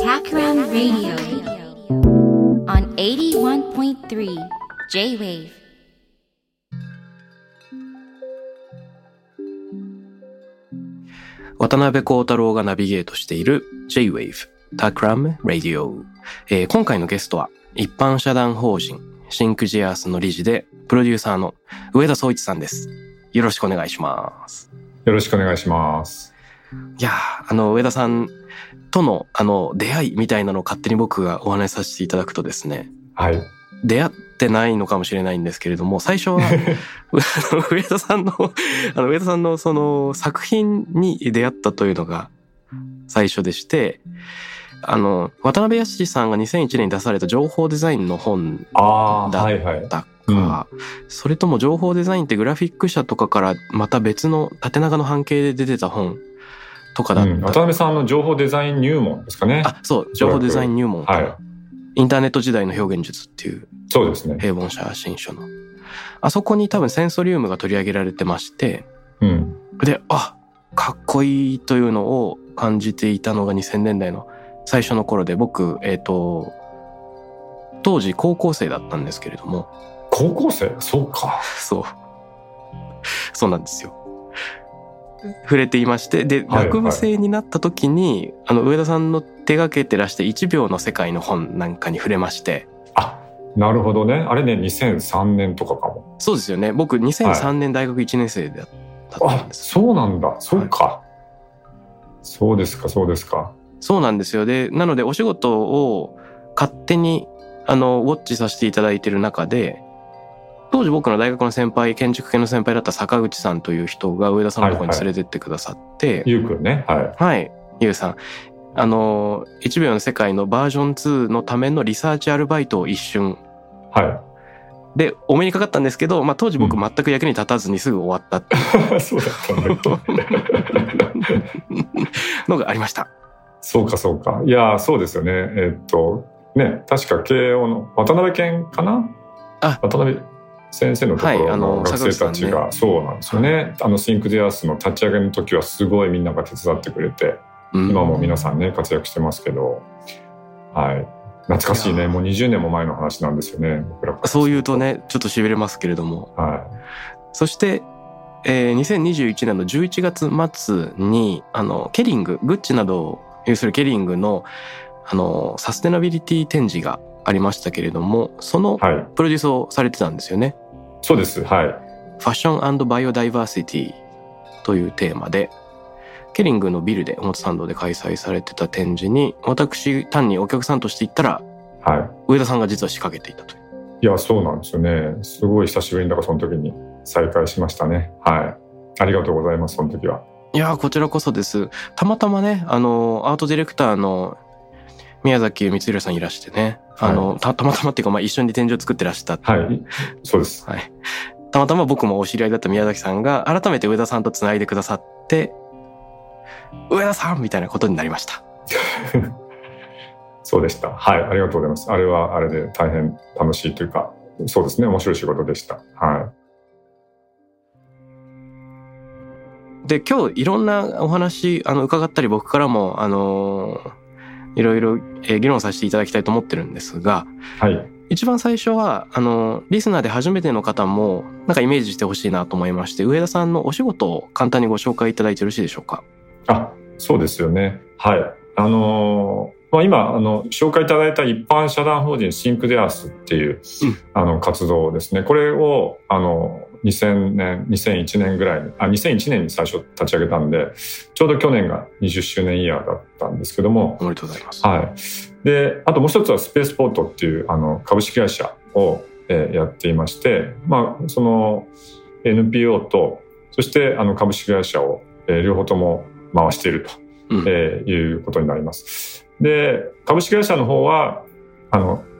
Takram Radio on 81.3 J-Wave。 渡辺幸太郎がナビゲートしている J-Wave Takram Radio、今回のゲストは一般社団法人シンクジアースの理事でプロデューサーの上田壮一さんです。よろしくお願いします。よろしくお願いします。いやー、上田さんとの出会いみたいなのを勝手に僕がお話しさせていただくとですね、はい、出会ってないのかもしれないんですけれども、最初は上田さんのその作品に出会ったというのが最初でして、渡辺康さんが2001年に出された情報デザインの本だったか、それとも情報デザインってグラフィック社とかからまた別の縦長の半径で出てた本とかだった、渡辺さんの情報デザイン入門ですかね。あ、そう、情報デザイン入門、インターネット時代の表現術っていう、そうですね、平凡社新書のあそこに多分センソリウムが取り上げられてまして、うん、で、あ、かっこいいというのを感じていたのが2000年代の最初の頃で、僕、当時高校生だったんですけれども。高校生？そうか。そう。そうなんですよ。触れていまして、で、学部生になった時に、上田さんの手がけてらして1秒の世界の本なんかに触れまして。あ、なるほどね。あれね、2003年とかかも。そうですよね。僕、2003年大学1年生だったんです。あ、そうなんだ。そうか。はい、そうですか、そうですか。そうなんですよ。で、なのでお仕事を勝手にウォッチさせていただいてる中で、当時僕の大学の先輩、建築系の先輩だった坂口さんという人が上田さんのところに連れてってくださって、ゆうくんね、はい。はい、ゆうさん。1秒の世界のバージョン2のためのリサーチアルバイトを一瞬。はい。で、お目にかかったんですけど、まあ当時僕全く役に立たずにすぐ終わったっていう、そうだったんだけどのがありました。そうかそうか。いや、そうですよね。ね、確か慶応の渡辺健かな？あ、渡辺先生のところの学生たちが、はい、そうなんですよね。はい、Think the Earthの立ち上げの時はすごいみんなが手伝ってくれて、うん、今も皆さんね活躍してますけど、はい、懐かしいね。もう20年も前の話なんですよね。僕らからそう言うとね、ちょっとしびれますけれども。はい。そして。2021年の11月末にケリング、グッチなどを有するケリングのサステナビリティ展示がありましたけれども、そのプロデュースをされてたんですよね。はい、そうです。はい。ファッション&バイオダイバーシティというテーマでケリングのビルで表参道で開催されてた展示に、私単にお客さんとして行ったら、はい、上田さんが実は仕掛けていたという。いや、そうなんですよね。すごい久しぶりにだからその時に再開しましたね。はい。ありがとうございます、その時は。いや、こちらこそです。たまたまね、アートディレクターの宮崎光弘さんいらしてね、はい、たまたまっていうか、まあ、一緒に展示を作ってらしたって。はい。そうです。はい。たまたま僕もお知り合いだった宮崎さんが、改めて上田さんとつないでくださって、上田さんみたいなことになりました。そうでした。はい、ありがとうございます。あれはあれで大変楽しいというか、そうですね、面白い仕事でした。はい。で、今日いろんなお話伺ったり、僕からもいろいろ議論させていただきたいと思ってるんですが、はい。一番最初はリスナーで初めての方もなんかイメージしてほしいなと思いまして、上田さんのお仕事を簡単にご紹介いただいてよろしいでしょうか。あ、そうですよね。はい。まあ、今紹介いただいた一般社団法人シンクデアースっていう、うん、活動ですね。これを2001年ぐらいに2001年に最初立ち上げたんで、ちょうど去年が20周年イヤーだったんですけども。おめでとうございます。はい。で、あともう一つはスペースポートっていう株式会社をやっていまして、まあ、その NPO とそして株式会社を両方とも回しているということになります。で、株式会社の方は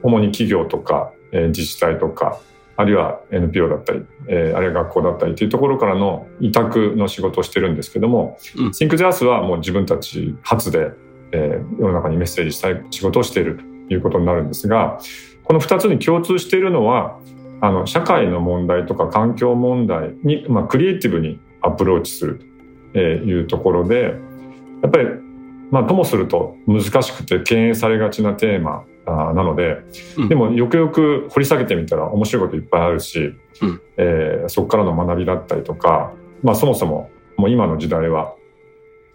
主に企業とか自治体とかあるいは NPO だったり、あるいは学校だったりというところからの委託の仕事をしてるんですけども、Think the Earth はもう自分たち発で、世の中にメッセージしたい仕事をしているということになるんですが、この2つに共通しているのは社会の問題とか環境問題に、まあ、クリエイティブにアプローチするというところで、やっぱり、まあ、ともすると難しくて敬遠されがちなテーマなので、でもよくよく掘り下げてみたら面白いこといっぱいあるし、そこからの学びだったりとか、まあ、そもそももう今の時代は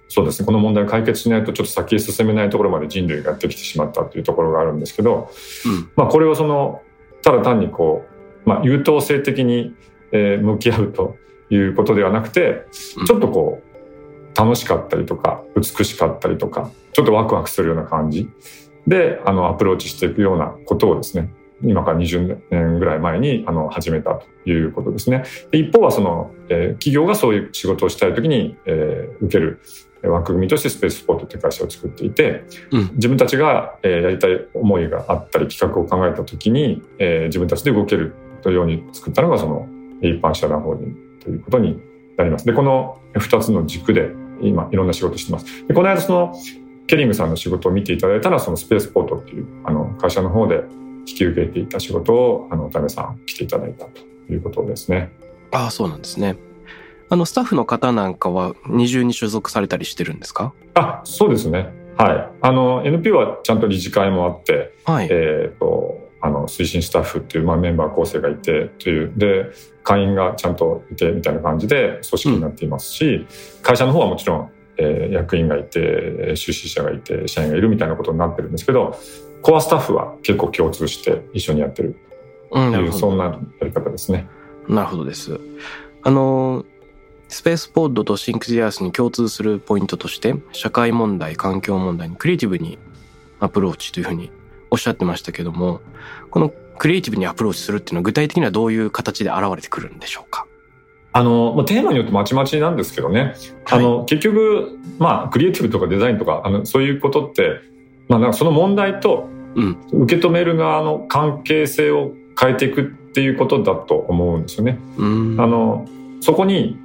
そうですね、この問題を解決しないとちょっと先へ進めないところまで人類がやってきてしまったというところがあるんですけど、まあ、これをただ単にまあ、優等生的に向き合うということではなくて、ちょっと楽しかったりとか美しかったりとかちょっとワクワクするような感じでアプローチしていくようなことをですね、今から20年ぐらい前に始めたということですね。で、一方は企業がそういう仕事をしたいときに、受ける枠組みとしてスペースポートという会社を作っていて、自分たちが、やりたい思いがあったり企画を考えたときに、自分たちで動けるというように作ったのが一般社団法人ということになります。で、この2つの軸で今いろんな仕事をしています。で、この間ケリングさんの仕事を見ていただいたら、スペースポートという会社の方で引き受けていた仕事を田辺さん来ていただいたということですね。ああ、そうなんですね。スタッフの方なんかは二重に所属されたりしてるんですか？あ、そうですね、はい、NPO はちゃんと理事会もあって、はい、推進スタッフっていう、まあ、メンバー構成がいてというで会員がちゃんといてみたいな感じで組織になっていますし、会社の方はもちろん、役員がいて出資者がいて社員がいるみたいなことになってるんですけど、コアスタッフは結構共通して一緒にやってるという、そんなやり方ですね。なるほどです。スペースポッドとシンク・ジアースに共通するポイントとして、社会問題環境問題にクリエイティブにアプローチというふうにおっしゃってましたけども、このクリエイティブにアプローチするっていうのは具体的にはどういう形で現れてくるんでしょうか？テーマによってまちまちなんですけどね、はい、結局、まあ、クリエイティブとかデザインとかそういうことって、まあ、なんかその問題と受け止める側の関係性を変えていくっていうことだと思うんですよね。そこに、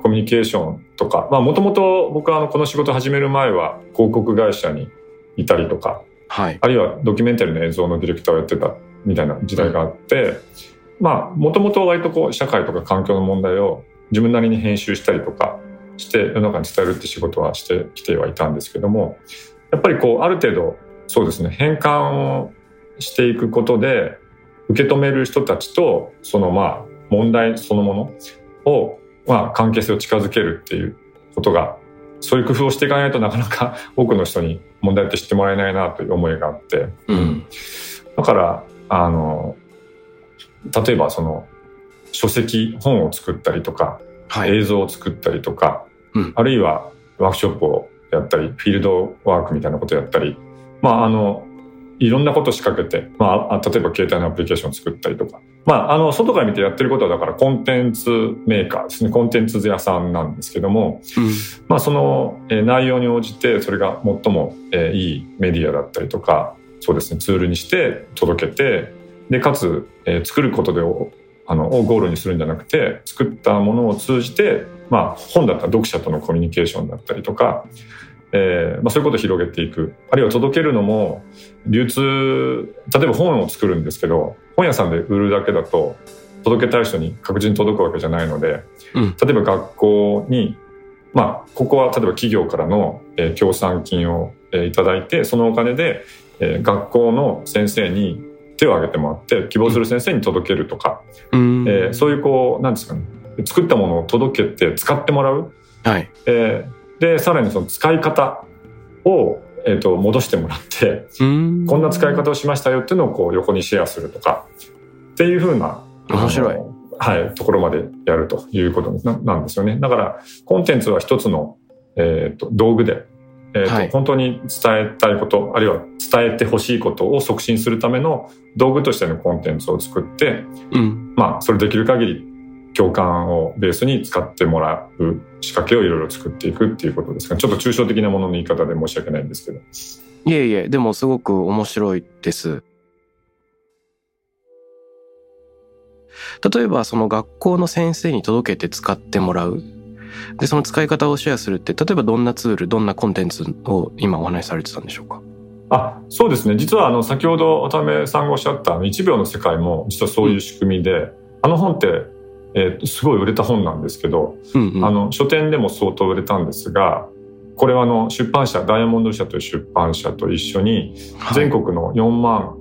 コミュニケーションとか、もともと僕はこの仕事始める前は広告会社にいたりとか、はい、あるいはドキュメンタリーの映像のディレクターをやってたみたいな時代があって、もともと割と社会とか環境の問題を自分なりに編集したりとかして世の中に伝えるって仕事はしてきてはいたんですけども、やっぱりある程度そうですね、変換をしていくことで受け止める人たちとまあ問題そのものを関係性を近づけるっていうことが、そういう工夫をしていかないとなかなか多くの人に問題って知ってもらえないなという思いがあって、だから例えば書籍本を作ったりとか、映像を作ったりとか、あるいはワークショップをやったりフィールドワークみたいなことをやったり、いろんなことを仕掛けて、例えば携帯のアプリケーションを作ったりとか、外から見てやってることはだからコンテンツメーカーですね、コンテンツ屋さんなんですけども、その内容に応じてそれが最もいいメディアだったりとか、そうですね、ツールにして届けて、でかつ、作ることでをゴールにするんじゃなくて、作ったものを通じて、本だったら読者とのコミュニケーションだったりとか、そういうことを広げていく、あるいは届けるのも流通、例えば本を作るんですけど、本屋さんで売るだけだと届けたい人に確実に届くわけじゃないので、例えば学校に、ここは例えば企業からの協賛金をいただいて、そのお金で学校の先生に手を挙げてもらって希望する先生に届けるとか、そういう何ですかね、作ったものを届けて使ってもらう、でさらに使い方を、戻してもらって、こんな使い方をしましたよっていうのを横にシェアするとかっていう風な面白い、ところまでやるということなんですよね。だからコンテンツは一つの、道具ではい、本当に伝えたいことあるいは伝えてほしいことを促進するための道具としてのコンテンツを作って、うんまあ、それできる限り共感をベースに使ってもらう仕掛けをいろいろ作っていくっていうことですが、ちょっと抽象的なものの言い方で申し訳ないんですけど。いえいえ、でもすごく面白いです。例えばその学校の先生に届けて使ってもらう、でその使い方をシェアするって、例えばどんなツールどんなコンテンツを今お話しされてたんでしょうか。あ、そうですね、実は先ほど渡辺さんがおっしゃった1秒の世界も実はそういう仕組みで、うん、本って、すごい売れた本なんですけど、うんうん、書店でも相当売れたんですが、これは出版社ダイヤモンド社という出版社と一緒に全国の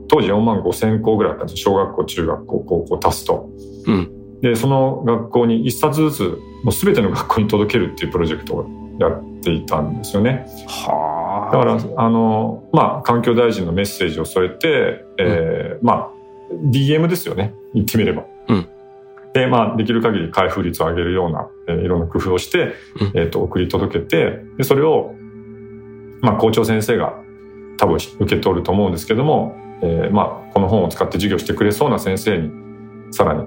当時4万5千校ぐらいだったんです。小学校中学校高校足すと、うん、でその学校に1冊ずつもう全ての学校に届けるっていうプロジェクトをやっていたんですよね。はだからまあ、環境大臣のメッセージを添えて、うんまあ、DM ですよね、言ってみれば、うんでまあ、できる限り開封率を上げるような、いろんな工夫をして、送り届けて、でそれを、まあ、校長先生が多分受け取ると思うんですけども、まあ、この本を使って授業してくれそうな先生にさらに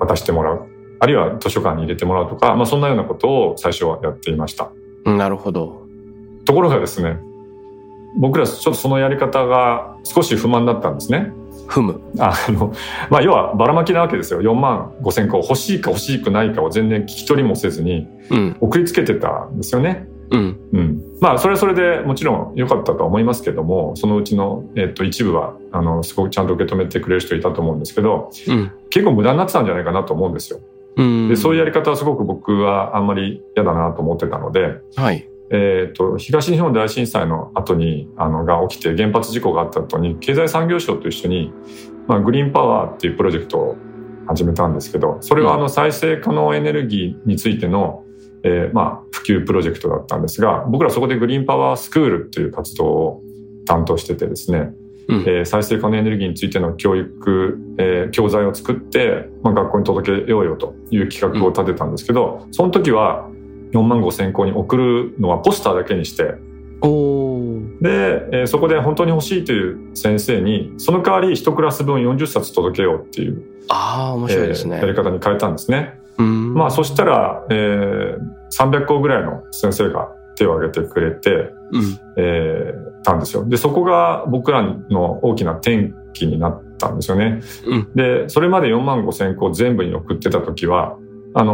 渡してもらう、あるいは図書館に入れてもらうとか、まあ、そんなようなことを最初はやっていました。なるほど。ところがですね、僕らちょっとそのやり方が少し不満だったんですね。まあ、要はばらまきなわけですよ。4万5千個欲しいか欲しくないかを全然聞き取りもせずに送りつけてたんですよね、うんうん、まあそれはそれでもちろん良かったとは思いますけども、そのうちの、一部はすごくちゃんと受け止めてくれる人いたと思うんですけど、うん、結構無駄になってたんじゃないかなと思うんですよ。でそういうやり方はすごく僕はあんまり嫌だなと思ってたので、はい、東日本大震災の後にが起きて原発事故があった後に経済産業省と一緒に、まあ、グリーンパワーっていうプロジェクトを始めたんですけど、それは再生可能エネルギーについての、まあ、普及プロジェクトだったんですが、僕らそこでグリーンパワースクールっていう活動を担当しててですね、再生可能エネルギーについての教育、教材を作って、まあ、学校に届けようよという企画を立てたんですけど、その時は4万5千個に送るのはポスターだけにして、で、そこで本当に欲しいという先生にその代わり1クラス分40冊届けようっていう、面白いですね、やり方に変えたんですね。まあ、そしたら、300校ぐらいの先生が手を挙げてくれて、たんですよ。でそこが僕らの大きな転機になったんですよね、でそれまで4万5千個全部に送ってた時は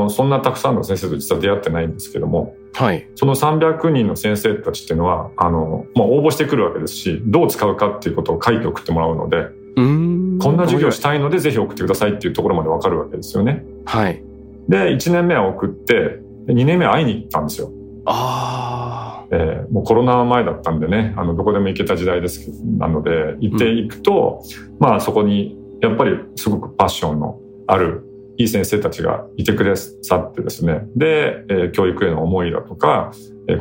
そんなたくさんの先生と実は出会ってないんですけども、はい、その300人の先生たちっていうのはまあ、応募してくるわけですし、どう使うかっていうことを書いて送ってもらうので、こんな授業したいのでぜひ送ってくださいっていうところまで分かるわけですよね、はい、で1年目は送って2年目は会いに行ったんですよ。もうコロナ前だったんでね、どこでも行けた時代ですなので行っていくと、まあ、そこにやっぱりすごくパッションのあるいい先生たちがいてくださってですね、で、教育への思いだとか、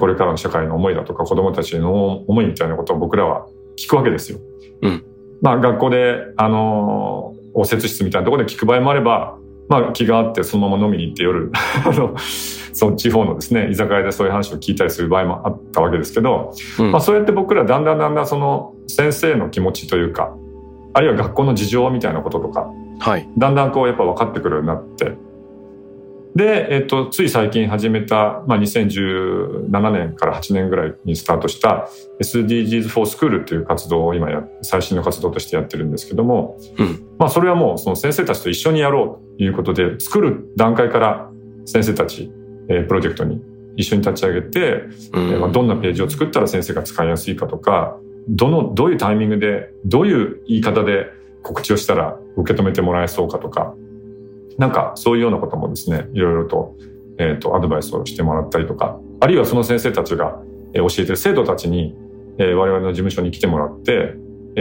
これからの社会の思いだとか、子どもたちの思いみたいなことを僕らは聞くわけですよ、まあ、学校で応接室みたいなところで聞く場合もあれば、まあ、気があってそのまま飲みに行って夜その地方のですね居酒屋でそういう話を聞いたりする場合もあったわけですけど、まあ、そうやって僕らだんだんその先生の気持ちというか、あるいは学校の事情みたいなこととか、だんだんこうやっぱ分かってくるようになって、で、つい最近始めた、まあ、2017年から8年ぐらいにスタートした SDGs for School っていう活動を今最新の活動としてやってるんですけども、まあ、それはもうその先生たちと一緒にやろうということで、作る段階から先生たち、プロジェクトに一緒に立ち上げて、まあ、どんなページを作ったら先生が使いやすいかとか、どういうタイミングでどういう言い方で告知をしたら受け止めてもらえそうかとか、なんかそういうようなこともですね、いろいろと、アドバイスをしてもらったりとか、あるいはその先生たちが教えてる生徒たちに、我々の事務所に来てもらって、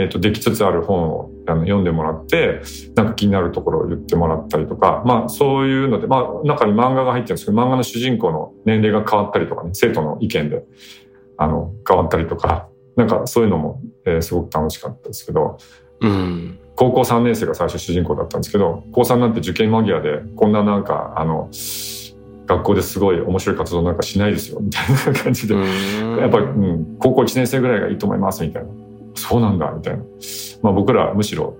できつつある本を読んでもらって、なんか気になるところを言ってもらったりとか、まあ、そういうので、まあ、中に漫画が入ってるんですけど、漫画の主人公の年齢が変わったりとかね、生徒の意見で変わったりとか、なんかそういうのも、すごく楽しかったですけど、高校3年生が最初主人公だったんですけど、高3なんて受験間際でこんななんか学校ですごい面白い活動なんかしないですよみたいな感じで、やっぱり、高校1年生ぐらいがいいと思いますみたいな、そうなんだみたいな、まあ、僕らむしろ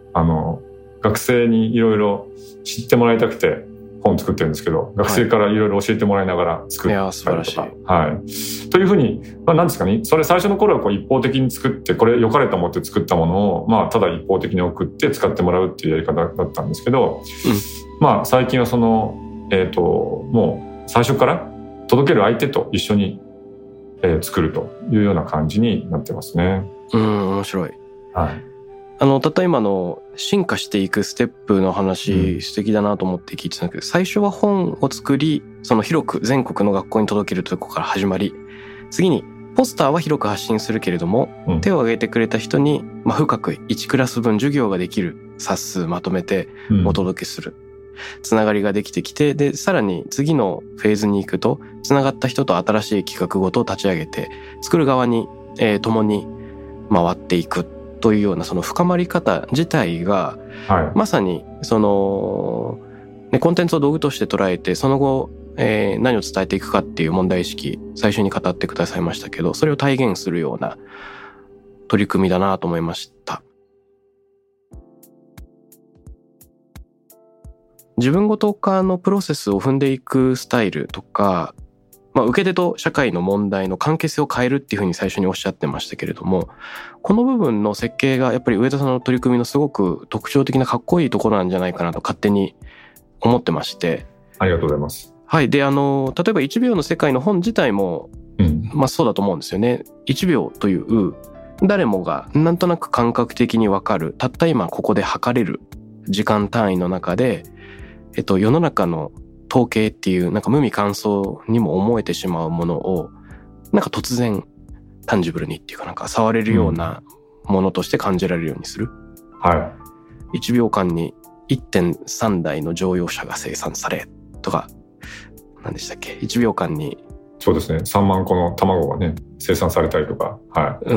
学生にいろいろ知ってもらいたくて本作ってるんですけど、学生からいろいろ教えてもらいながら作ったりとか、素晴らしい、はい、というふうに、まあ、なんですかね、それ最初の頃はこう一方的に作って、これ良かれと思って作ったものを、まあ、ただ一方的に送って使ってもらうっていうやり方だったんですけど、まあ、最近はその、もう最初から届ける相手と一緒に、作るというような感じになってますね。面白い、はい、たった今の進化していくステップの話、素敵だなと思って聞いてたんだけど、最初は本を作り、その広く全国の学校に届けるところから始まり、次にポスターは広く発信するけれども、手を挙げてくれた人に、まあ、深く1クラス分授業ができる冊数まとめてお届けする、つながりができてきて、でさらに次のフェーズに行くと、つながった人と新しい企画ごと立ち上げて作る側に、共に回っていくというような、その深まり方自体が、はい、まさにその、ね、コンテンツを道具として捉えて、その後、何を伝えていくかっていう問題意識、最初に語ってくださいましたけど、それを体現するような取り組みだなと思いました。自分ごと化のプロセスを踏んでいくスタイルとか、まあ、受け手と社会の問題の関係性を変えるっていうふうに最初におっしゃってましたけれども、この部分の設計がやっぱり上田さんの取り組みのすごく特徴的なかっこいいところなんじゃないかなと勝手に思ってまして。ありがとうございます。はい、で例えば1秒の世界の本自体も、まあ、そうだと思うんですよね。1秒という誰もがなんとなく感覚的に分かる、たった今ここで測れる時間単位の中で、世の中の統計っていう、なんか無味乾燥にも思えてしまうものを、なんか突然タンジブルにっていうか、なんか触れるようなものとして感じられるようにする、はい、1秒間に 1.3 台の乗用車が生産されとか、何でしたっけ、1秒間に、そうですね、3万個の卵がね生産されたりとか、はい、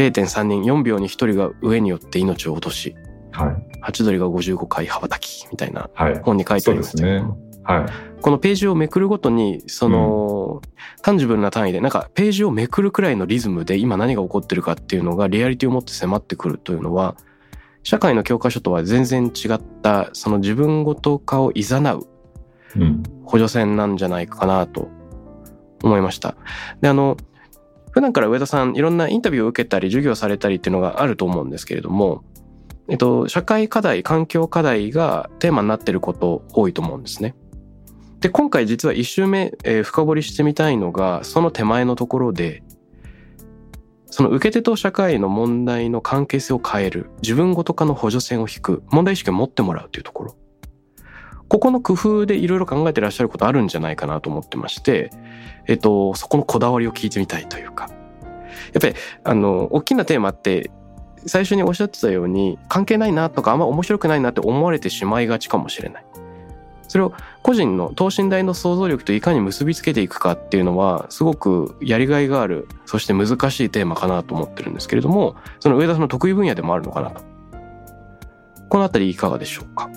0.3 人4秒に1人が飢えによって命を落とし、はい、ハチドリが55回羽ばたきみたいな本に書いてありましたけど、はい、そうですね、はい、このページをめくるごとにその、単純な単位で、なんかページをめくるくらいのリズムで今何が起こってるかっていうのがリアリティを持って迫ってくるというのは、社会の教科書とは全然違った、その自分ごと化をいざなう補助線なんじゃないかなと思いました。で普段から上田さんいろんなインタビューを受けたり授業されたりっていうのがあると思うんですけれども、社会課題、環境課題がテーマになってること多いと思うんですね。で、今回実は1周目、深掘りしてみたいのが、その手前のところで、その受け手と社会の問題の関係性を変える、自分ごと化の補助線を引く、問題意識を持ってもらうというところ、ここの工夫でいろいろ考えてらっしゃることあるんじゃないかなと思ってまして、そこのこだわりを聞いてみたいというか、やっぱり大きなテーマって最初におっしゃってたように、関係ないなとかあんま面白くないなって思われてしまいがちかもしれない。それを個人の等身大の想像力といかに結びつけていくかっていうのは、すごくやりがいがある、そして難しいテーマかなと思ってるんですけれども、その上田さんの得意分野でもあるのかなと。このあたりいかがでしょうか。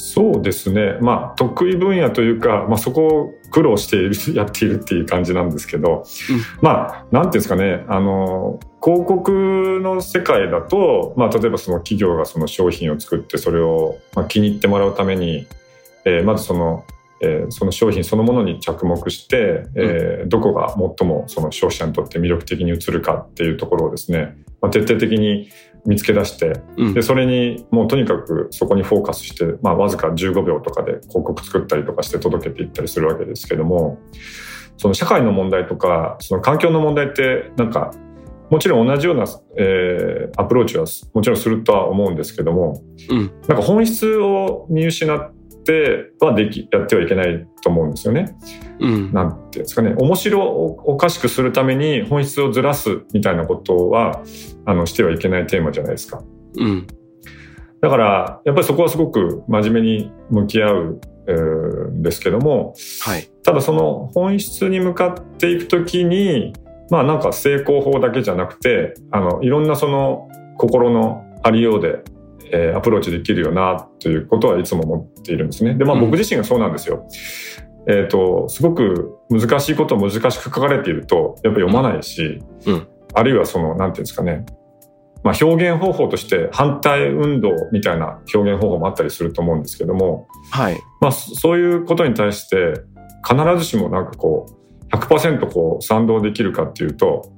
そうですね、まあ、得意分野というか、まあ、そこを苦労しているやっているっていう感じなんですけど、まあ、なんていうんですかね、広告の世界だと、まあ、例えばその企業がその商品を作って、それをまあ気に入ってもらうために、まずその商品そのものに着目して、どこが最もその消費者にとって魅力的に映るかっていうところをですね、まあ、徹底的に見つけ出して、でそれにもうとにかくそこにフォーカスして、まあ、わずか15秒とかで広告作ったりとかして届けていったりするわけですけども、その社会の問題とかその環境の問題って、なんかもちろん同じような、アプローチはもちろんするとは思うんですけども、なんか本質を見失ってはやってはいけないと思うんですよね。なんていうんですかね、面白おかしくするために本質をずらすみたいなことはしてはいけないテーマじゃないですか。だからやっぱりそこはすごく真面目に向き合うんですけども、ただその本質に向かっていくときに、まあ、なんか成功法だけじゃなくて、いろんなその心のありようで、アプローチできるよなということはいつも思っているんですね。で、まあ、僕自身がそうなんですよ。すごく難しいことは難しく書かれているとやっぱり読まないし、うん、あるいはそのなんていうんですかね、まあ、表現方法として反対運動みたいな表現方法もあったりすると思うんですけども、はいまあ、そういうことに対して必ずしもなんかこう 100% こう賛同できるかっていうと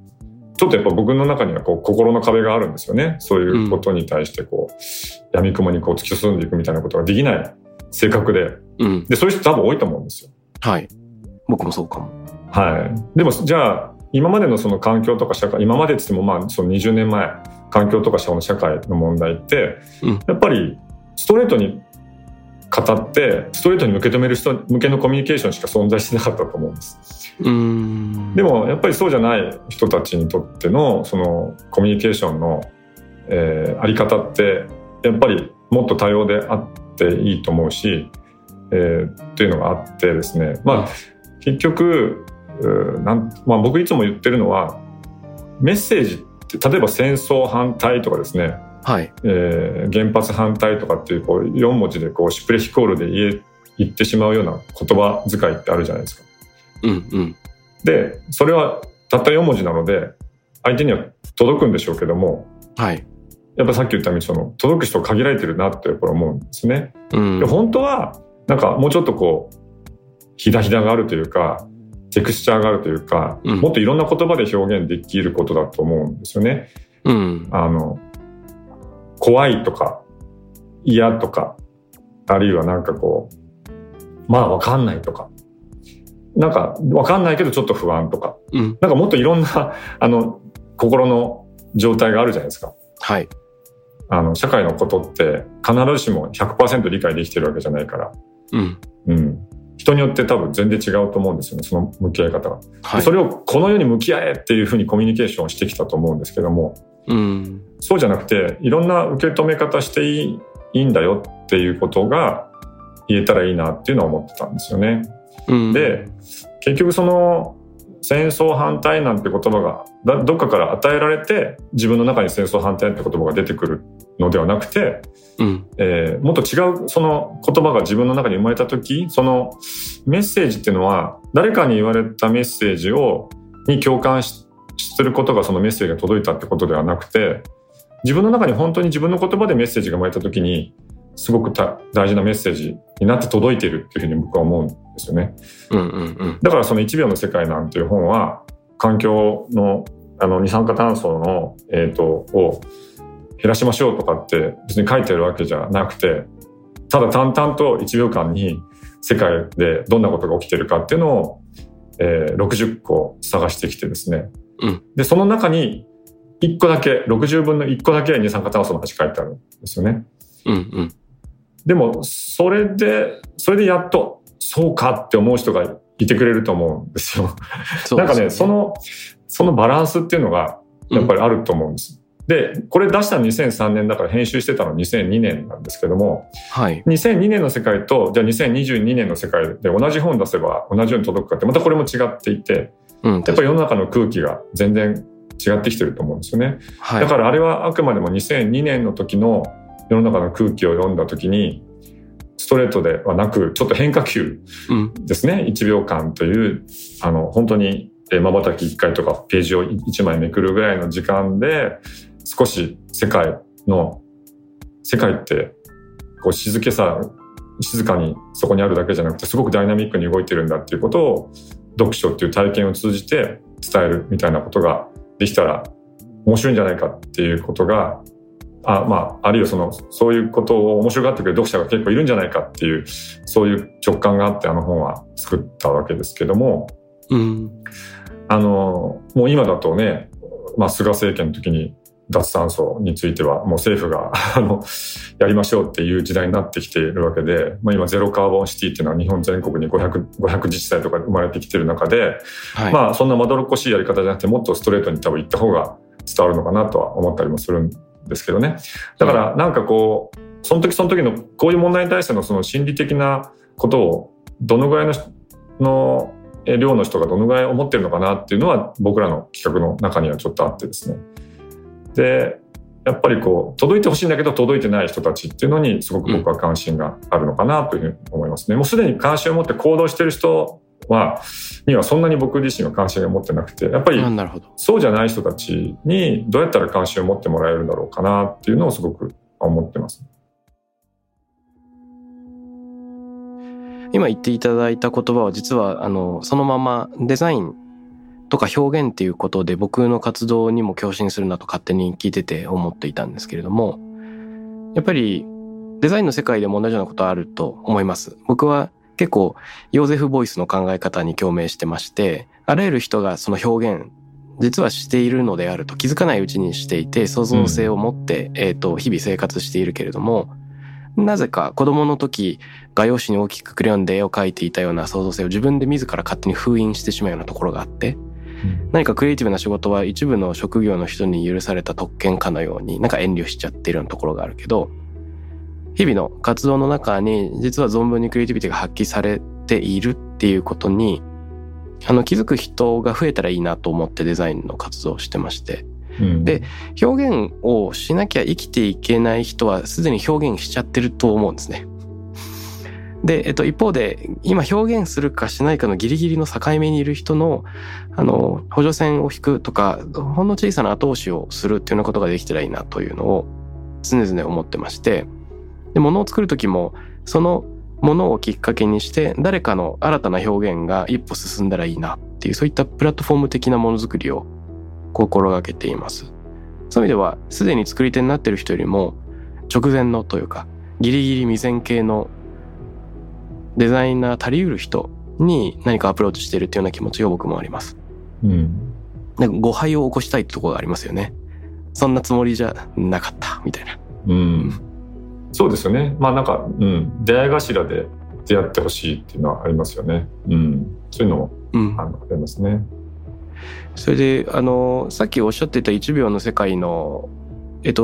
ちょっとやっぱ僕の中にはこう心の壁があるんですよね。そういうことに対してこう、うん、闇雲にこう突き進んでいくみたいなことができない性格 うん、でそういう人多分多いと思うんですよ。はい僕もそうかも。はいでもじゃあ今まで の, その環境とか社会今までって言ってもまあその20年前環境とか社会の問題って、うん、やっぱりストレートに語ってストレートに受け止める人向けのコミュニケーションしか存在してなかったと思うんです。でもやっぱりそうじゃない人たちにとって の, そのコミュニケーションの、あり方ってやっぱりもっと多様であっていいと思うし、っていうのがあってですね、まあ、結局まあ、僕いつも言ってるのはメッセージって例えば戦争反対とかですね、はい原発反対とかっていうこう4文字でこうシュプレヒコールで言ってしまうような言葉遣いってあるじゃないですか、うんうん、でそれはたった4文字なので相手には届くんでしょうけども、はい、やっぱさっき言ったようにその届く人限られてるなってやっぱり思うんですね、うん、で本当はなんかもうちょっとこうひだひだがあるというかテクスチャーがあるというか、うん、もっといろんな言葉で表現できることだと思うんですよね、うん、怖いとか嫌とかあるいはなんかこうまあわかんないとかなんかわかんないけどちょっと不安とか、うん、なんかもっといろんな心の状態があるじゃないですか、はい、社会のことって必ずしも 100% 理解できてるわけじゃないから、うんうん人によって多分全然違うと思うんですよねその向き合い方が、はい、それをこのように向き合えっていうふうにコミュニケーションをしてきたと思うんですけども、うん、そうじゃなくていろんな受け止め方していいんだよっていうことが言えたらいいなっていうのは思ってたんですよね、うん、で結局その戦争反対なんて言葉がどっかから与えられて自分の中に戦争反対って言葉が出てくるのではなくて、うんもっと違うその言葉が自分の中に生まれた時そのメッセージっていうのは誰かに言われたメッセージに共感することがそのメッセージが届いたってことではなくて自分の中に本当に自分の言葉でメッセージが生まれた時にすごく大事なメッセージになって届いているっていうふうに僕は思うんですよね、うんうんうん、だからその1秒の世界なんていう本は環境 の, 二酸化炭素の、を減らしましょうとかって別に書いてるわけじゃなくてただ淡々と1秒間に世界でどんなことが起きてるかっていうのを、60個探してきてですね、うん、でその中に1個だけ60分の1個だけ二酸化炭素の話書いてあるんですよね、うんうん、でもそれでやっとそうかって思う人がいてくれると思うんですよなんかねそのバランスっていうのがやっぱりあると思うんです、うんでこれ出したの2003年だから編集してたの2002年なんですけども、はい、2002年の世界とじゃあ2022年の世界で同じ本出せば同じように届くかってまたこれも違っていて、うん、やっぱり世の中の空気が全然違ってきてると思うんですよね、はい、だからあれはあくまでも2002年の時の世の中の空気を読んだ時にストレートではなくちょっと変化球ですね、うん、1秒間という本当に瞬き1回とかページを1枚めくるぐらいの時間で少し世界ってこう静かにそこにあるだけじゃなくてすごくダイナミックに動いてるんだっていうことを読書っていう体験を通じて伝えるみたいなことができたら面白いんじゃないかっていうことがあるいはそういうことを面白がってくれる読者が結構いるんじゃないかっていうそういう直感があって本は作ったわけですけども、うん、もう今だとね、菅政権の時に脱炭素についてはもう政府がやりましょうっていう時代になってきているわけで、今ゼロカーボンシティっていうのは日本全国に500自治体とか生まれてきてる中で、はいそんなまどろっこしいやり方じゃなくてもっとストレートに多分いった方が伝わるのかなとは思ったりもするんですけどね。だからなんかこうその時その時のこういう問題に対してのその心理的なことをどのぐらいの量の人がどのぐらい思ってるのかなっていうのは僕らの企画の中にはちょっとあってですね。でやっぱりこう届いてほしいんだけど届いてない人たちっていうのにすごく僕は関心があるのかなというふうに思いますね。もうすでに関心を持って行動している人にはそんなに僕自身は関心が持ってなくて、やっぱりそうじゃない人たちにどうやったら関心を持ってもらえるんだろうかなっていうのをすごく思ってます。今言っていただいた言葉は実はそのままデザインとか表現っていうことで僕の活動にも共振するなと勝手に聞いてて思っていたんですけれども、やっぱりデザインの世界でも同じようなことあると思います。僕は結構ヨーゼフ・ボイスの考え方に共鳴してまして、あらゆる人がその表現実はしているのであると気づかないうちにしていて、創造性を持って、日々生活しているけれども、なぜか子供の時画用紙に大きくクレヨンで絵を描いていたような創造性を自分で自ら勝手に封印してしまうようなところがあって、何かクリエイティブな仕事は一部の職業の人に許された特権かのようになんか遠慮しちゃっているようなところがあるけど、日々の活動の中に実は存分にクリエイティビティが発揮されているっていうことに気づく人が増えたらいいなと思ってデザインの活動をしてまして、うん、で表現をしなきゃ生きていけない人はすでに表現しちゃってると思うんですね。で、一方で今表現するかしないかのギリギリの境目にいる人の補助線を引くとかほんの小さな後押しをするっていうようなことができたらいいなというのを常々思ってまして、で物を作る時もそのものをきっかけにして誰かの新たな表現が一歩進んだらいいなっていう、そういったプラットフォーム的なものづくりを心がけています。そういう意味ではすでに作り手になっている人よりも直前のというかギリギリ未然系のデザイナー足りうる人に何かアプローチしているというような気持ちが僕もあります、うん、なんか誤解を起こしたいってところがありますよね。そんなつもりじゃなかったみたいな、うん、そうですよね。まあなんか、うん、出会い頭で出会ってほしいっていうのはありますよね、うん、そういうのも、うん、ありますね。それでさっきおっしゃっていた1秒の世界の、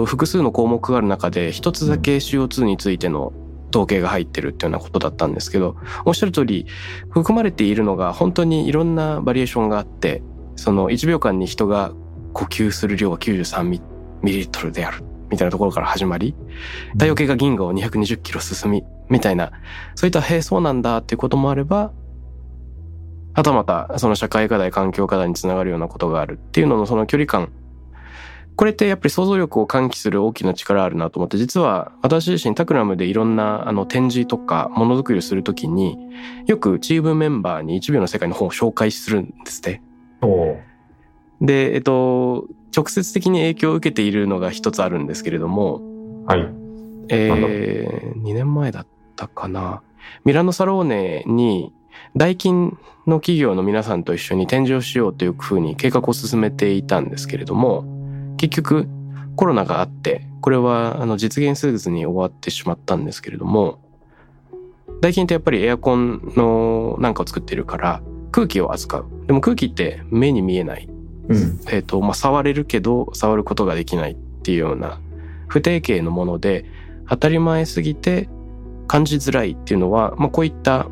複数の項目がある中で一つだけ CO2 についての、うん統計が入ってるっていうようなことだったんですけど、おっしゃる通り含まれているのが本当にいろんなバリエーションがあって、その1秒間に人が呼吸する量は93ミリリットルであるみたいなところから始まり、太陽系が銀河を220キロ進みみたいな、そういったへえそうなんだっていうこともあれば、はたまたその社会課題環境課題につながるようなことがあるっていうののその距離感、これってやっぱり想像力を喚起する大きな力あるなと思って、実は私自身タクラムでいろんな展示とかものづくりをするときによくチームメンバーに1秒の世界の本を紹介するんですって。で、直接的に影響を受けているのが一つあるんですけれども、はい。2年前だったかな。ミラノサローネにダイキンの企業の皆さんと一緒に展示をしようというふうに計画を進めていたんですけれども、結局コロナがあってこれは実現せずに終わってしまったんですけれども、ダイキンってやっぱりエアコンのなんかを作ってるから空気を扱う。でも空気って目に見えない、うん触れるけど触ることができないっていうような不定形のもので当たり前すぎて感じづらいっていうのは、こういった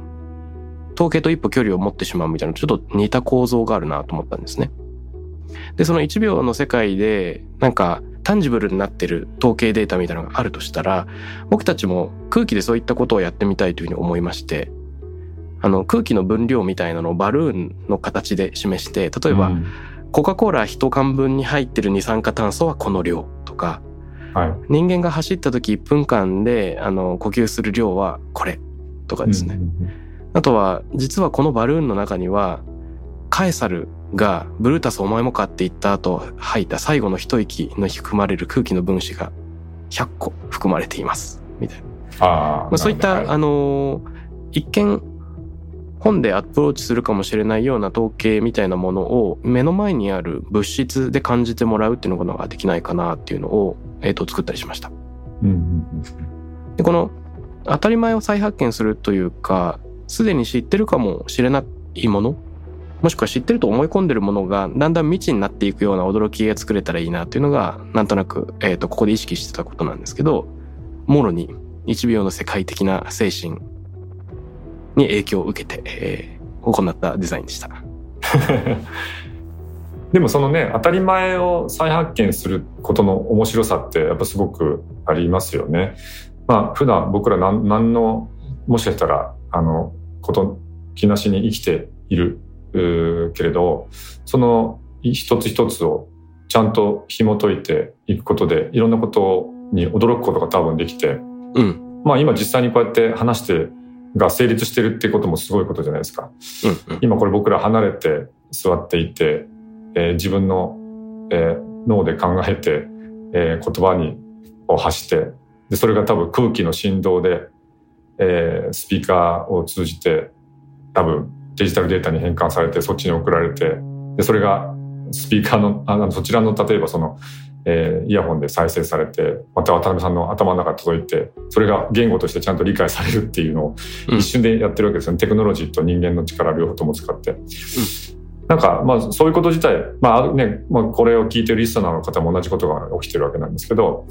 統計と一歩距離を持ってしまうみたいなちょっと似た構造があるなと思ったんですね。でその1秒の世界でなんかタンジブルになってる統計データみたいなのがあるとしたら、僕たちも空気でそういったことをやってみたいというふうに思いまして、空気の分量みたいなのをバルーンの形で示して、例えば、うん、コカ・コーラ1缶分に入ってる二酸化炭素はこの量とか、はい、人間が走った時1分間で呼吸する量はこれとかですね、うんうんうん、あとは実はこのバルーンの中にはカエサルがブルータスお前もかって言った後吐いた最後の一息の含まれる空気の分子が100個含まれていますみたいな、そういった、一見本でアプローチするかもしれないような統計みたいなものを目の前にある物質で感じてもらうっていうのができないかなっていうのを、作ったりしました、うんうんうん、でこの当たり前を再発見するというか、すでに知ってるかもしれないもの、もしくは知ってると思い込んでるものがだんだん未知になっていくような驚きが作れたらいいなというのがなんとなく、ここで意識してたことなんですけど、もろに1秒の世界的な精神に影響を受けて、行ったデザインでしたでもそのね、当たり前を再発見することの面白さってやっぱすごくありますよね。まあ普段僕ら 何のもしかしたらこと気なしに生きているけれど、その一つ一つをちゃんと紐解いていくことでいろんなことに驚くことが多分できて、うん、まあ今実際にこうやって話してが成立してるってこともすごいことじゃないですか、うんうん、今これ僕ら離れて座っていて、自分の、脳で考えて、言葉に発して、でそれが多分空気の振動で、スピーカーを通じて多分デジタルデータに変換されてそっちに送られて、でそれがスピーカーのそちらの例えばその、イヤホンで再生されて、また渡辺さんの頭の中に届いて、それが言語としてちゃんと理解されるっていうのを一瞬でやってるわけですよね、うん、テクノロジーと人間の力両方とも使って、うん、なんかまあそういうこと自体、まあね、まあ、これを聞いてるリスナーの方も同じことが起きてるわけなんですけど、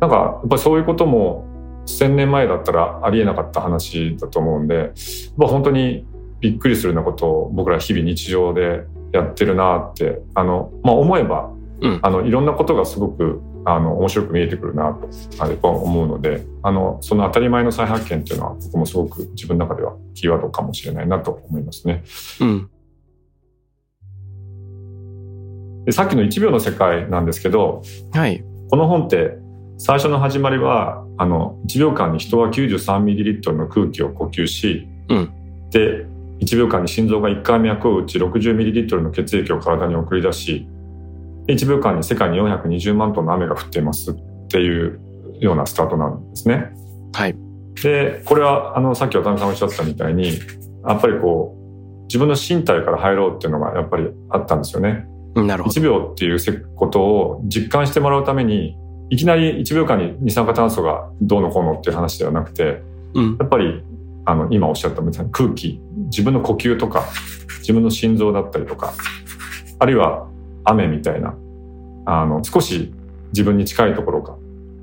なんかやっぱりそういうことも1000年前だったらありえなかった話だと思うんで、まあ、本当にびっくりするようなことを僕ら日々日常でやってるなってまあ、思えば、うん、いろんなことがすごく面白く見えてくるなと思うので、その当たり前の再発見っていうのは僕もすごく自分の中ではキーワードかもしれないなと思いますね、うん、でさっきの1秒の世界なんですけど、はい、この本って最初の始まりは1秒間に人は 93ml の空気を呼吸し、うん、で1秒間に心臓が1回脈を打ち 60ml の血液を体に送り出し、1秒間に世界に420万トンの雨が降っていますっていうようなスタートなんですね、はい、でこれはさっき渡辺さんがおっしゃってたみたいに、やっぱりこう自分の身体から入ろうっていうのがやっぱりあったんですよね。なるほど。1秒っていうことを実感してもらうために、いきなり1秒間に二酸化炭素がどうのこうのっていう話ではなくて、うん、やっぱり今おっしゃったみたいな空気、自分の呼吸とか自分の心臓だったりとか、あるいは雨みたいな少し自分に近いところが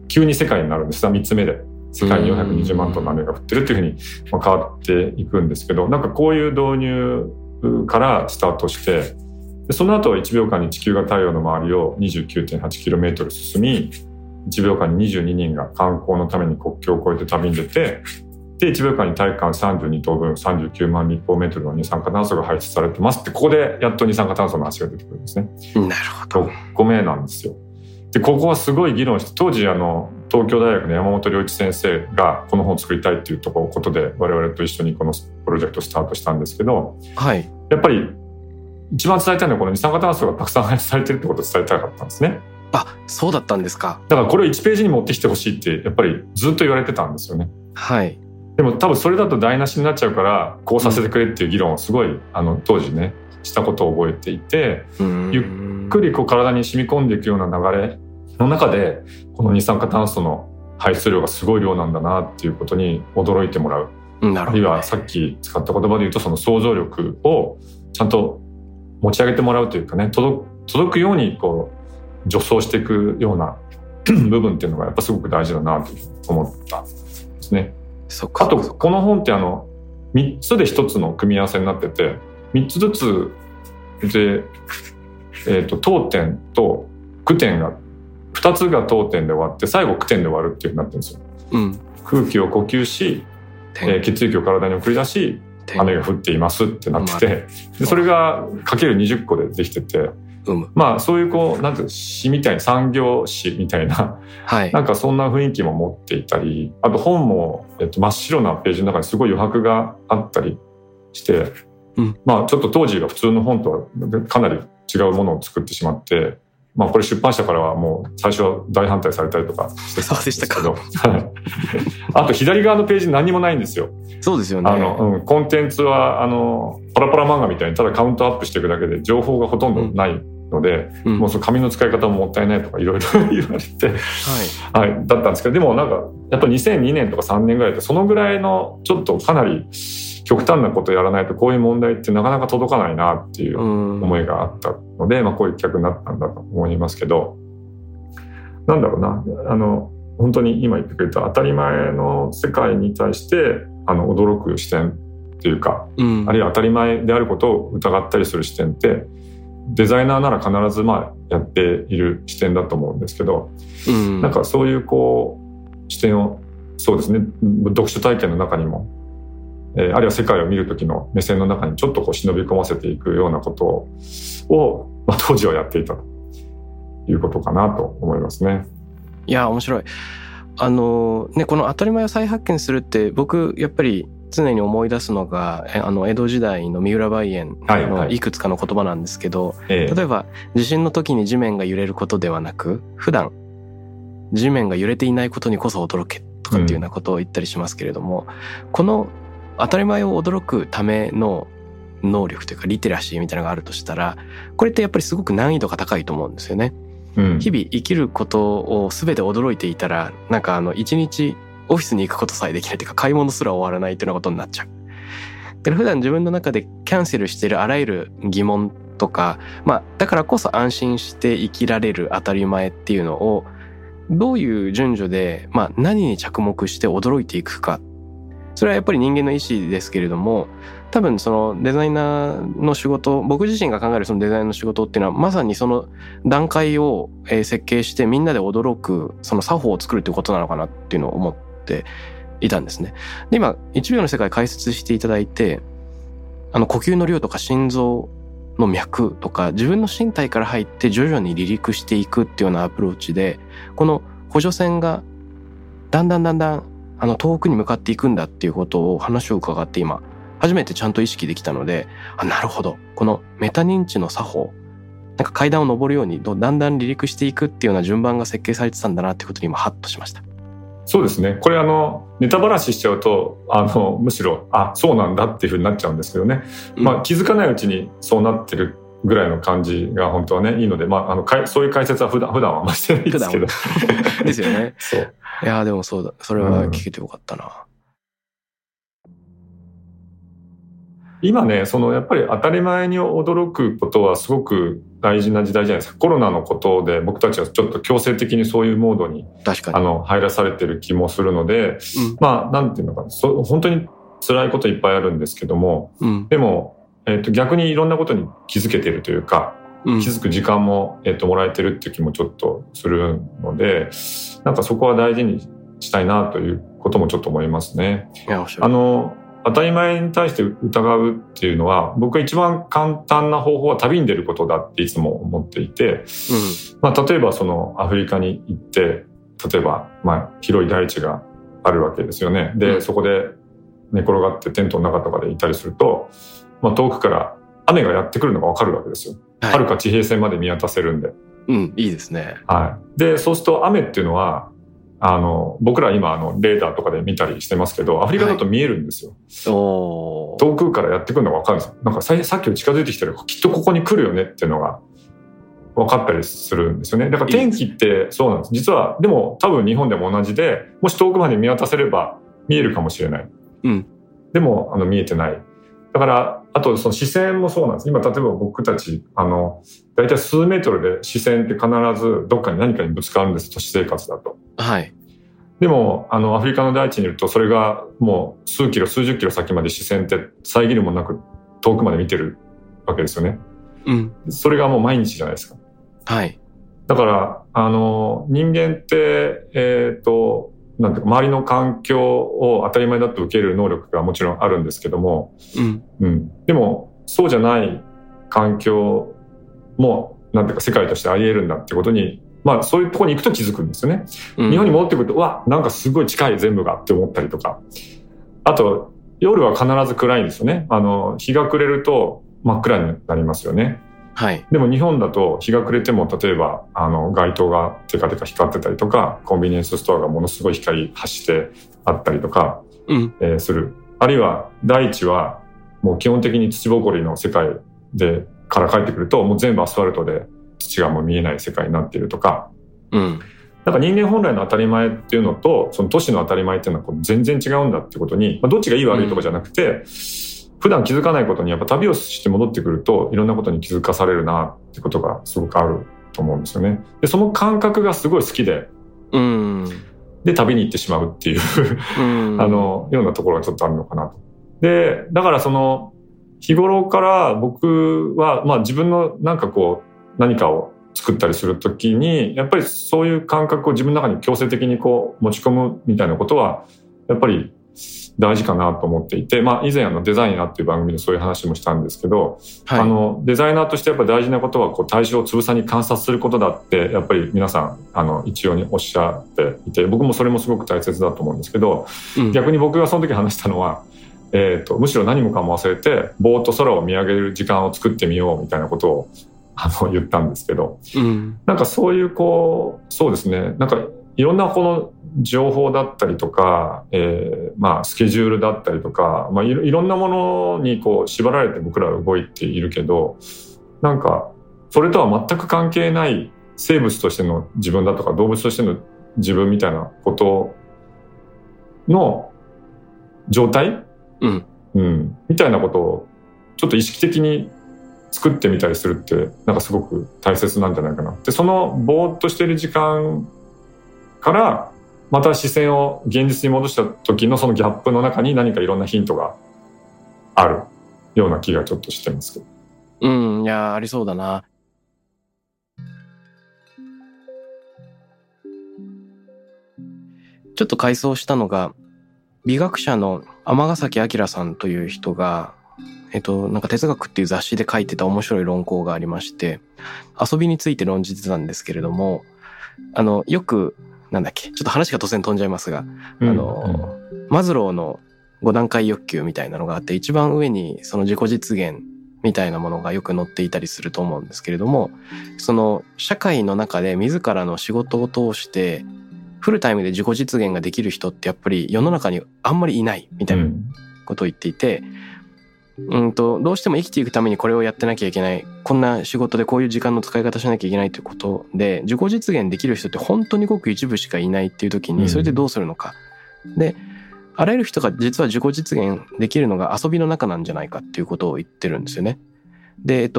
急に世界になるんです。3つ目で世界に420万トンの雨が降ってるっていうふうに変わっていくんですけど、なんかこういう導入からスタートして、でその後は1秒間に地球が太陽の周りを 29.8km 進み、1秒間に22人が観光のために国境を越えて旅に出て、で1秒間に体感32等分39万立方メートルの二酸化炭素が排出されてますって、ここでやっと二酸化炭素の話が出てくるんですね。なるほど。5名なんですよ。でここはすごい議論して、当時東京大学の山本良一先生がこの本を作りたいっていうことで我々と一緒にこのプロジェクトをスタートしたんですけど、はい、やっぱり一番伝えたいのはこの二酸化炭素がたくさん排出されてるってことを伝えたかったんですね。あ、そうだったんですか。だからこれを1ページに持ってきてほしいってやっぱりずっと言われてたんですよね。はい。でも多分それだと台無しになっちゃうから、こうさせてくれっていう議論をすごい、うん、当時ねしたことを覚えていて、ゆっくりこう体に染み込んでいくような流れの中で、この二酸化炭素の排出量がすごい量なんだなっていうことに驚いてもらう、なるほどね、あるいはさっき使った言葉で言うと、その想像力をちゃんと持ち上げてもらうというかね、届くようにこう助走していくような部分っていうのがやっぱすごく大事だなと思ったんですね。あとこの本って3つで1つの組み合わせになってて、3つずつで、当点と句点が2つが当点で終わって、最後句点で終わるっていう風になってるんですよ、うん、空気を呼吸し、血液を体に送り出し雨が降っていますってなってて、でそれがかける20個でできてて、まあそういうなんて詩みたいな、産業詩みたいな、はい、なんかそんな雰囲気も持っていたり、あと本も、真っ白なページの中にすごい余白があったりして、うん、まあちょっと当時が普通の本とはかなり違うものを作ってしまって、まあこれ出版社からはもう最初は大反対されたりとかしてたんですけど、あと左側のページ何もないんですよ。そうですよね。コンテンツはパラパラ漫画みたいにただカウントアップしていくだけで情報がほとんどない。うんので、うん、もうその紙の使い方ももったいないとかいろいろ言われて、はいはい、だったんですけど、でもなんかやっぱり2002年とか3年ぐらいで、そのぐらいのちょっとかなり極端なことをやらないとこういう問題ってなかなか届かないなっていう思いがあったので、まあ、こういう企画になったんだと思いますけど、なんだろうな、本当に今言ってくれた当たり前の世界に対して驚く視点っていうか、うん、あるいは当たり前であることを疑ったりする視点ってデザイナーなら必ずまあやっている視点だと思うんですけど、うん、なんかそういうこう視点をそうですね読書体験の中にも、あるいは世界を見る時の目線の中にちょっとこう忍び込ませていくようなことを、まあ、当時はやっていたということかなと思いますね。いや面白い。この当たり前を再発見するって僕やっぱり常に思い出すのが江戸時代の三浦梅園のいくつかの言葉なんですけど、はいはい、例えば地震の時に地面が揺れることではなく普段地面が揺れていないことにこそ驚けとかっていうようなことを言ったりしますけれども、うん、この当たり前を驚くための能力というかリテラシーみたいなのがあるとしたらこれってやっぱりすごく難易度が高いと思うんですよね、うん、日々生きることを全て驚いていたらなんか一日オフィスに行くことさえできないというか買い物すら終わらないというようなことになっちゃう。だから普段自分の中でキャンセルしているあらゆる疑問とか、まあ、だからこそ安心して生きられる当たり前っていうのをどういう順序で、まあ、何に着目して驚いていくか、それはやっぱり人間の意思ですけれども、多分そのデザイナーの仕事、僕自身が考えるそのデザイナーの仕事っていうのはまさにその段階を設計してみんなで驚くその作法を作るということなのかなっていうのを思っていたんですね。で今1秒の世界解説していただいて、呼吸の量とか心臓の脈とか自分の身体から入って徐々に離陸していくっていうようなアプローチで、この補助線がだんだん遠くに向かっていくんだっていうことを話を伺って今初めてちゃんと意識できたので、あ、なるほど、このメタ認知の作法、なんか階段を上るようにだんだん離陸していくっていうような順番が設計されてたんだなってことに今ハッとしました。そうですね。これネタばらししちゃうとむしろあそうなんだっていうふうになっちゃうんですけどね、まあ、気づかないうちにそうなってるぐらいの感じが本当はねいいので、まあ、そういう解説は普段はあんましてないですけどですよね。そういやでもそうだ、それは聞けてよかったな、うん、今ねやっぱり当たり前に驚くことはすごく大事な時代じゃないですか。コロナのことで僕たちはちょっと強制的にそういうモードに入らされてる気もするので、うん、まあなんていうのかな、本当に辛いこといっぱいあるんですけども、うん、でも逆にいろんなことに気づけてるというか、うん、気づく時間も、もらえてるっていう気もちょっとするので、なんかそこは大事にしたいなということもちょっと思いますね。いや、面白い。当たり前に対して疑うっていうのは僕が一番簡単な方法は旅に出ることだっていつも思っていて、うん、まあ、例えばアフリカに行って、例えばまあ広い大地があるわけですよね。で、うん、そこで寝転がってテントの中とかでいたりすると、まあ、遠くから雨がやってくるのが分かるわけですよ。遥か地平線まで見渡せるんで、うん、いいですね、はい、でそうすると雨っていうのは僕ら今レーダーとかで見たりしてますけど、アフリカだと見えるんですよ、はい、お遠くからやってくるのが分かるんですよ。なんかさっき近づいてきたらきっとここに来るよねっていうのが分かったりするんですよね。だから天気ってそうなんです。実はでも多分日本でも同じで、もし遠くまで見渡せれば見えるかもしれない、うん、でも見えてない。だからあとその視線もそうなんです。今例えば僕たちだいたい数メートルで視線って必ずどっかに何かにぶつかるんです、都市生活だと、はい、でもアフリカの大地にいるとそれがもう数キロ数十キロ先まで視線って遮るもなく遠くまで見てるわけですよね、うん、それがもう毎日じゃないですか、はい、だから人間ってなんていうか周りの環境を当たり前だと受け入れる能力がもちろんあるんですけども、うんうん、でもそうじゃない環境もなんていうか世界としてあり得るんだってことに、まあ、そういうところに行くと気づくんですよね、うん、日本に戻ってくるとうわなんかすごい近い全部がって思ったりとか、あと夜は必ず暗いんですよね。日が暮れると真っ暗になりますよね、はい、でも日本だと日が暮れても例えば街灯がテカテカ光ってたりとか、コンビニエンスストアがものすごい光発してあったりとか、うんする。あるいは大地はもう基本的に土ぼこりの世界でから帰ってくるともう全部アスファルトで土がもう見えない世界になっているとか、うん、だから人間本来の当たり前っていうのとその都市の当たり前っていうのは全然違うんだってことに、まあ、どっちがいい悪いとかじゃなくて、うん普段気づかないことにやっぱ旅をして戻ってくるといろんなことに気づかされるなってことがすごくあると思うんですよね。でその感覚がすごい好きで、うん、で旅に行ってしまうっていう、うん、ようなところがちょっとあるのかなと。でだから日頃から僕は、まあ、自分のなんかこう何かを作ったりするときにやっぱりそういう感覚を自分の中に強制的にこう持ち込むみたいなことはやっぱり大事かなと思っていて、まあ、以前デザイナーっていう番組でそういう話もしたんですけど、はい、デザイナーとしてやっぱ大事なことはこう対象をつぶさに観察することだってやっぱり皆さん一応におっしゃっていて、僕もそれもすごく大切だと思うんですけど、うん、逆に僕がその時話したのは、むしろ何もかも忘れてぼーっと空を見上げる時間を作ってみようみたいなことを言ったんですけど、うん、なんかそういうこうそうですね、なんかいろんなこの情報だったりとか、まあスケジュールだったりとか、まあ、いろんなものにこう縛られて僕らは動いているけど、なんかそれとは全く関係ない生物としての自分だとか動物としての自分みたいなことの状態、うんうん、みたいなことをちょっと意識的に作ってみたりするってなんかすごく大切なんじゃないかなって、そのぼーっとしてる時間からまた視線を現実に戻した時のそのギャップの中に何かいろんなヒントがあるような気がちょっとしてますけど。うん、いやありそうだな。ちょっと回想したのが美学者の天崎明さんという人がなんか哲学っていう雑誌で書いてた面白い論考がありまして、遊びについて論じてたんですけれども、よくなんだっけ、ちょっと話が突然飛んじゃいますが、うん、マズローの5段階欲求みたいなのがあって、一番上にその自己実現みたいなものがよく載っていたりすると思うんですけれども、その社会の中で自らの仕事を通してフルタイムで自己実現ができる人ってやっぱり世の中にあんまりいないみたいなことを言っていて、どうしても生きていくためにこれをやってなきゃいけない、こんな仕事でこういう時間の使い方しなきゃいけないということで自己実現できる人って本当にごく一部しかいないっていう時にそれでどうするのか、うん、であらゆる人が実は自己実現できるのが遊びの中なんじゃないかっていうことを言ってるんですよね。で、異な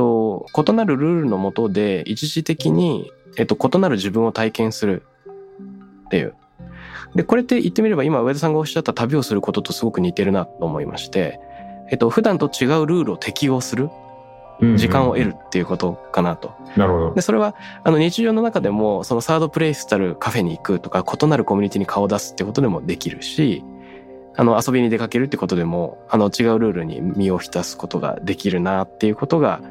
るルールの下で一時的に、異なる自分を体験するっていう、でこれって言ってみれば今上田さんがおっしゃった旅をすることとすごく似てるなと思いまして、普段と違うルールを適用する時間を得るっていうことかなと。なるほど。でそれは日常の中でもそのサードプレイスたるカフェに行くとか異なるコミュニティに顔を出すってことでもできるし、遊びに出かけるってことでも違うルールに身を浸すことができるなっていうことが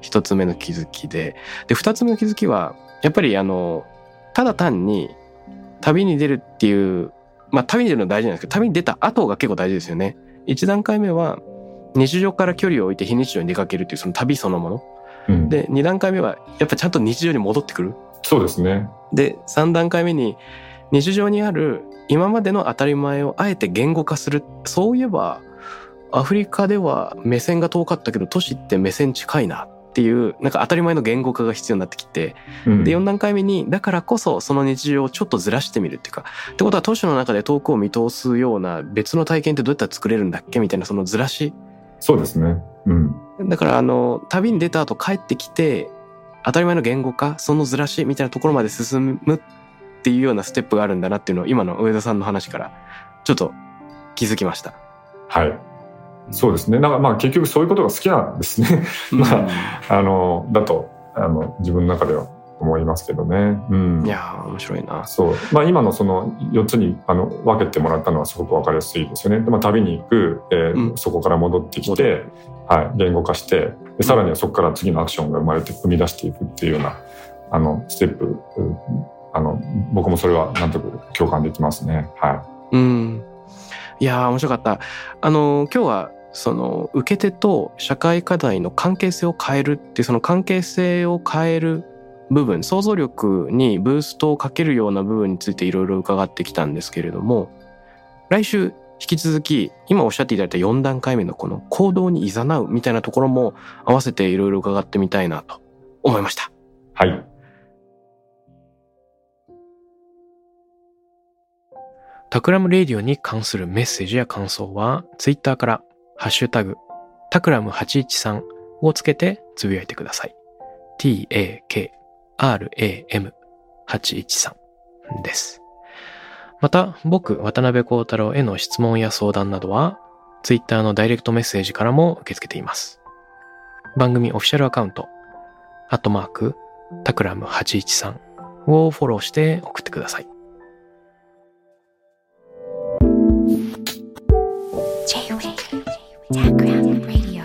一つ目の気づきで、二つ目の気づきはやっぱりただ単に旅に出るっていう、まあ旅に出るのは大事なんですけど、旅に出た後が結構大事ですよね。一段階目は日常から距離を置いて非日常に出かけるっていうその旅そのもの、うん、で2段階目はやっぱちゃんと日常に戻ってくる。そうですね。で3段階目に日常にある今までの当たり前をあえて言語化する。そういえばアフリカでは目線が遠かったけど都市って目線近いなっていう、なんか当たり前の言語化が必要になってきて、うん、で4段階目にだからこそその日常をちょっとずらしてみるっていうか、ってことは都市の中で遠くを見通すような別の体験ってどうやったら作れるんだっけみたいな、そのずらし。そうですね、うん、だから旅に出た後帰ってきて当たり前の言語化、そのずらしみたいなところまで進むっていうようなステップがあるんだなっていうのを今の上田さんの話からちょっと気づきました。はい、そうですね。なんかまあ結局そういうことが好きなんですね、まあ、だと自分の中では思いますけどね、うん、いや面白いな。そう、まあ、今のその4つに分けてもらったのはすごく分かりやすいですよね。で、まあ、旅に行く、うん、そこから戻ってきて、はい、言語化して、でさらにはそこから次のアクションが生まれて生み出していくっていうようなステップ、僕もそれはなんとなく共感できますね。はい、うん、いや面白かった。今日はその受け手と社会課題の関係性を変えるっていう、その関係性を変える部分、想像力にブーストをかけるような部分についていろいろ伺ってきたんですけれども、来週引き続き今おっしゃっていただいた4段階目のこの行動に誘うみたいなところも合わせていろいろ伺ってみたいなと思いました。はい、タクラムレディオに関するメッセージや感想はツイッターからハッシュタグタクラム813をつけてつぶやいてください。 TAKRAM813 です。また僕渡辺光太郎への質問や相談などは Twitter のダイレクトメッセージからも受け付けています。番組オフィシャルアカウント@Takram813をフォローして送ってください。J-Wave Takram Radio。